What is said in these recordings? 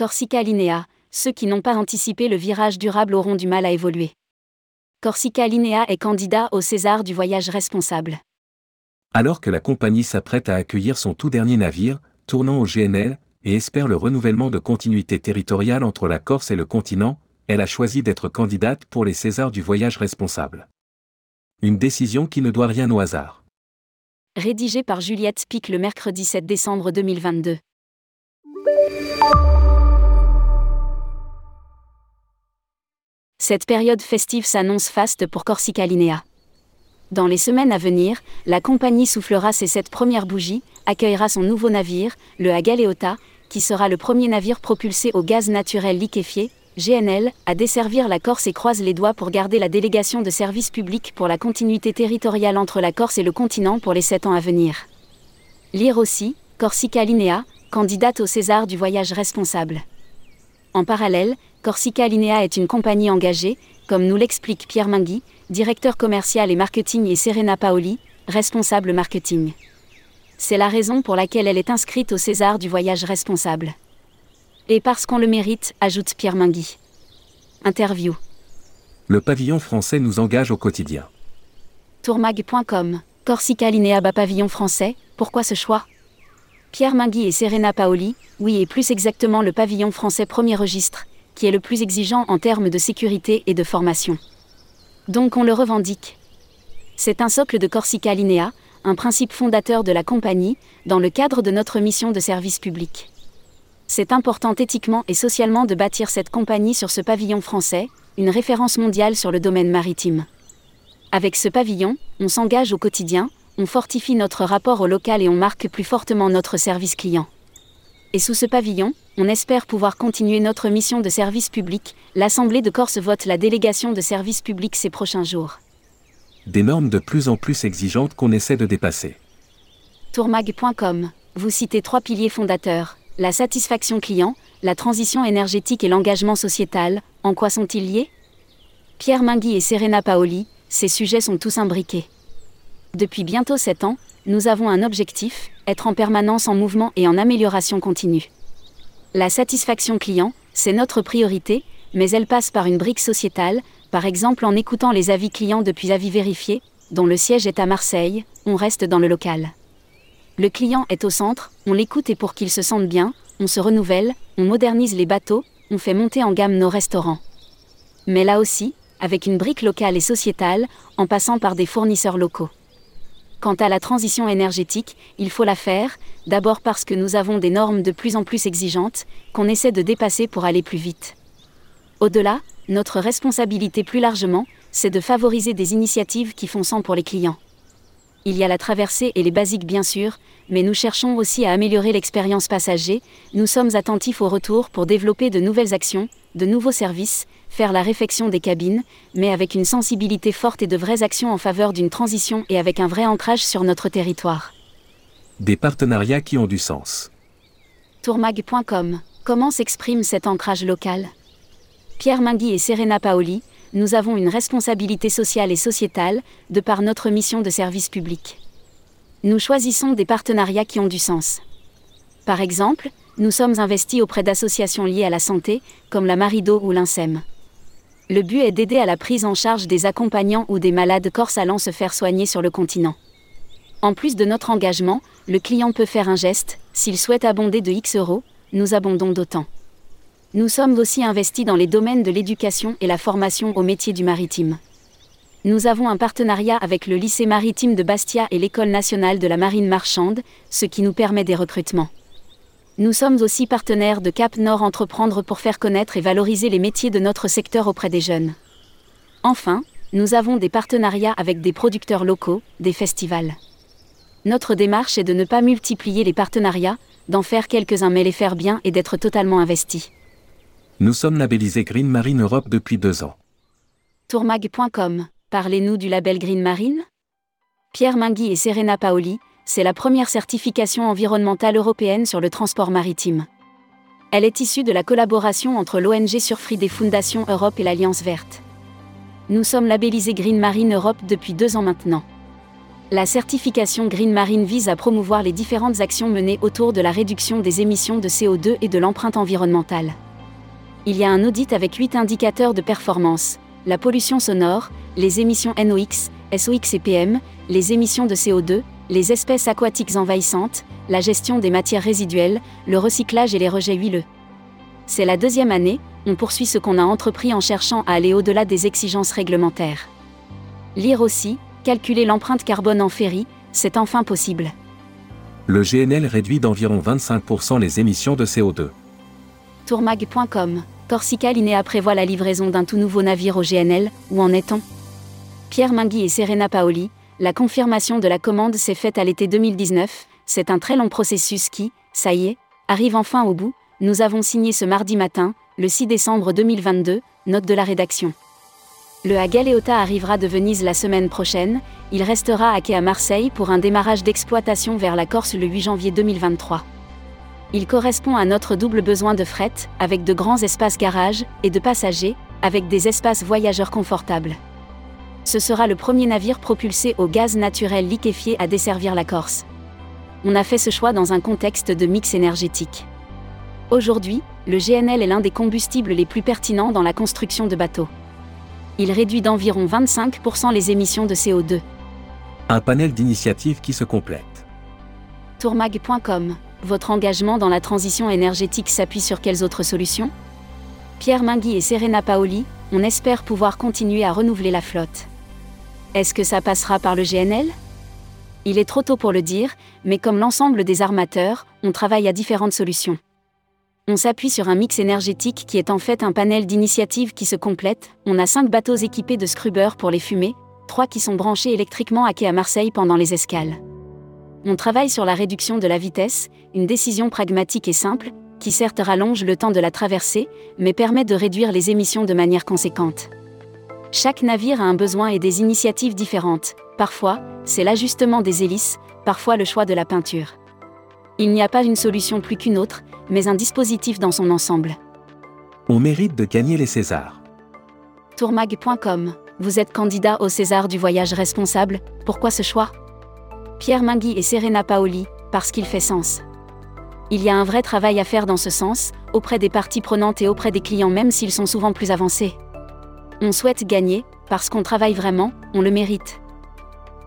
Corsica Linea, ceux qui n'ont pas anticipé le virage durable auront du mal à évoluer. Corsica Linea est candidat au Césars du Voyage Responsable. Alors que la compagnie s'apprête à accueillir son tout dernier navire, tournant au GNL, et espère le renouvellement de continuité territoriale entre la Corse et le continent, elle a choisi d'être candidate pour les Césars du Voyage Responsable. Une décision qui ne doit rien au hasard. Rédigé par Juliette Pic le mercredi 7 décembre 2022. Cette période festive s'annonce faste pour Corsica Linea. Dans les semaines à venir, la compagnie soufflera ses 7 premières bougies, accueillera son nouveau navire, le A Galeotta, qui sera le premier navire propulsé au gaz naturel liquéfié, GNL, à desservir la Corse et croise les doigts pour garder la délégation de service public pour la continuité territoriale entre la Corse et le continent pour les 7 ans à venir. Lire aussi, Corsica Linea, candidate au César du voyage responsable. En parallèle, Corsica Linea est une compagnie engagée, comme nous l'explique Pierre Minguy, directeur commercial et marketing, et Serena Paoli, responsable marketing. C'est la raison pour laquelle elle est inscrite au César du voyage responsable. Et parce qu'on le mérite, ajoute Pierre Minguy. Interview. Le pavillon français nous engage au quotidien. Tourmag.com. Corsica Linea bas pavillon français, pourquoi ce choix ? Pierre Minguy et Serena Paoli, oui, et plus exactement le pavillon français premier registre, qui est le plus exigeant en termes de sécurité et de formation. Donc on le revendique. C'est un socle de Corsica Linea, un principe fondateur de la compagnie, dans le cadre de notre mission de service public. C'est important éthiquement et socialement de bâtir cette compagnie sur ce pavillon français, une référence mondiale sur le domaine maritime. Avec ce pavillon, on s'engage au quotidien, on fortifie notre rapport au local et on marque plus fortement notre service client. Et sous ce pavillon, on espère pouvoir continuer notre mission de service public. L'Assemblée de Corse vote la délégation de service public ces prochains jours. Des normes de plus en plus exigeantes qu'on essaie de dépasser. Tourmag.com, vous citez 3 piliers fondateurs, la satisfaction client, la transition énergétique et l'engagement sociétal, en quoi sont-ils liés ? Pierre Minguy et Serena Paoli, ces sujets sont tous imbriqués. Depuis bientôt 7 ans, nous avons un objectif, être en permanence en mouvement et en amélioration continue. La satisfaction client, c'est notre priorité, mais elle passe par une brique sociétale, par exemple en écoutant les avis clients depuis Avis Vérifiés, dont le siège est à Marseille, on reste dans le local. Le client est au centre, on l'écoute et pour qu'il se sente bien, on se renouvelle, on modernise les bateaux, on fait monter en gamme nos restaurants. Mais là aussi, avec une brique locale et sociétale, en passant par des fournisseurs locaux. Quant à la transition énergétique, il faut la faire, d'abord parce que nous avons des normes de plus en plus exigeantes, qu'on essaie de dépasser pour aller plus vite. Au-delà, notre responsabilité plus largement, c'est de favoriser des initiatives qui font sens pour les clients. Il y a la traversée et les basiques bien sûr, mais nous cherchons aussi à améliorer l'expérience passager, nous sommes attentifs au retour pour développer de nouvelles actions, de nouveaux services, faire la réfection des cabines, mais avec une sensibilité forte et de vraies actions en faveur d'une transition et avec un vrai ancrage sur notre territoire. Des partenariats qui ont du sens. Tourmag.com. Comment s'exprime cet ancrage local ? Pierre Minguy et Serena Paoli, nous avons une responsabilité sociale et sociétale, de par notre mission de service public. Nous choisissons des partenariats qui ont du sens. Par exemple, nous sommes investis auprès d'associations liées à la santé, comme la Marido ou l'INSEM. Le but est d'aider à la prise en charge des accompagnants ou des malades corses allant se faire soigner sur le continent. En plus de notre engagement, le client peut faire un geste, s'il souhaite abonder de €, nous abondons d'autant. Nous sommes aussi investis dans les domaines de l'éducation et la formation au métier du maritime. Nous avons un partenariat avec le lycée maritime de Bastia et l'École nationale de la marine marchande, ce qui nous permet des recrutements. Nous sommes aussi partenaires de Cap Nord Entreprendre pour faire connaître et valoriser les métiers de notre secteur auprès des jeunes. Enfin, nous avons des partenariats avec des producteurs locaux, des festivals. Notre démarche est de ne pas multiplier les partenariats, d'en faire quelques-uns mais les faire bien et d'être totalement investis. Nous sommes labellisés Green Marine Europe depuis 2 ans. Tourmag.com, parlez-nous du label Green Marine ? Pierre Minguy et Serena Paoli, c'est la première certification environnementale européenne sur le transport maritime. Elle est issue de la collaboration entre l'ONG Surfrider Foundation Europe et l'Alliance Verte. Nous sommes labellisés Green Marine Europe depuis 2 ans maintenant. La certification Green Marine vise à promouvoir les différentes actions menées autour de la réduction des émissions de CO2 et de l'empreinte environnementale. Il y a un audit avec 8 indicateurs de performance: la pollution sonore, les émissions NOx, SOx et PM, les émissions de CO2, les espèces aquatiques envahissantes, la gestion des matières résiduelles, le recyclage et les rejets huileux. C'est la deuxième année, on poursuit ce qu'on a entrepris en cherchant à aller au-delà des exigences réglementaires. Lire aussi, calculer l'empreinte carbone en ferry, c'est enfin possible. Le GNL réduit d'environ 25% les émissions de CO2. Tourmag.com. Corsica Linea prévoit la livraison d'un tout nouveau navire au GNL, où en est-on? Pierre Minguy et Serena Paoli, la confirmation de la commande s'est faite à l'été 2019, c'est un très long processus qui, ça y est, arrive enfin au bout, nous avons signé ce mardi matin, le 6 décembre 2022, note de la rédaction. Le A Galeotta arrivera de Venise la semaine prochaine, il restera à quai à Marseille pour un démarrage d'exploitation vers la Corse le 8 janvier 2023. Il correspond à notre double besoin de fret, avec de grands espaces garages, et de passagers, avec des espaces voyageurs confortables. Ce sera le premier navire propulsé au gaz naturel liquéfié à desservir la Corse. On a fait ce choix dans un contexte de mix énergétique. Aujourd'hui, le GNL est l'un des combustibles les plus pertinents dans la construction de bateaux. Il réduit d'environ 25% les émissions de CO2. Un panel d'initiatives qui se complète. Tourmag.com. Votre engagement dans la transition énergétique s'appuie sur quelles autres solutions? Pierre Minguy et Serena Paoli, on espère pouvoir continuer à renouveler la flotte. Est-ce que ça passera par le GNL? Il est trop tôt pour le dire, mais comme l'ensemble des armateurs, on travaille à différentes solutions. On s'appuie sur un mix énergétique qui est en fait un panel d'initiatives qui se complète. On a 5 bateaux équipés de scrubbers pour les fumées, 3 qui sont branchés électriquement à quai à Marseille pendant les escales. On travaille sur la réduction de la vitesse, une décision pragmatique et simple, qui certes rallonge le temps de la traversée, mais permet de réduire les émissions de manière conséquente. Chaque navire a un besoin et des initiatives différentes. Parfois, c'est l'ajustement des hélices, parfois le choix de la peinture. Il n'y a pas une solution plus qu'une autre, mais un dispositif dans son ensemble. On mérite de gagner les Césars. Tourmag.com. Vous êtes candidat au César du Voyage Responsable, pourquoi ce choix? Pierre Minguy et Serena Paoli, parce qu'il fait sens. Il y a un vrai travail à faire dans ce sens, auprès des parties prenantes et auprès des clients même s'ils sont souvent plus avancés. On souhaite gagner, parce qu'on travaille vraiment, on le mérite.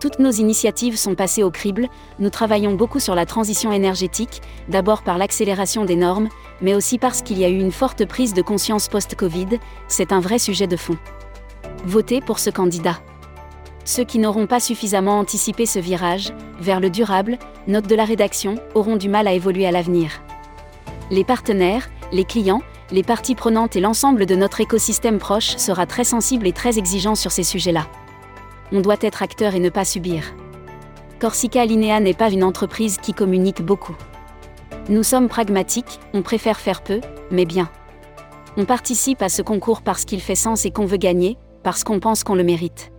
Toutes nos initiatives sont passées au crible, nous travaillons beaucoup sur la transition énergétique, d'abord par l'accélération des normes, mais aussi parce qu'il y a eu une forte prise de conscience post-Covid, c'est un vrai sujet de fond. Votez pour ce candidat. Ceux qui n'auront pas suffisamment anticipé ce virage, vers le durable, note de la rédaction, auront du mal à évoluer à l'avenir. Les partenaires, les clients, les parties prenantes et l'ensemble de notre écosystème proche sera très sensible et très exigeant sur ces sujets-là. On doit être acteur et ne pas subir. Corsica Linea n'est pas une entreprise qui communique beaucoup. Nous sommes pragmatiques, on préfère faire peu, mais bien. On participe à ce concours parce qu'il fait sens et qu'on veut gagner, parce qu'on pense qu'on le mérite.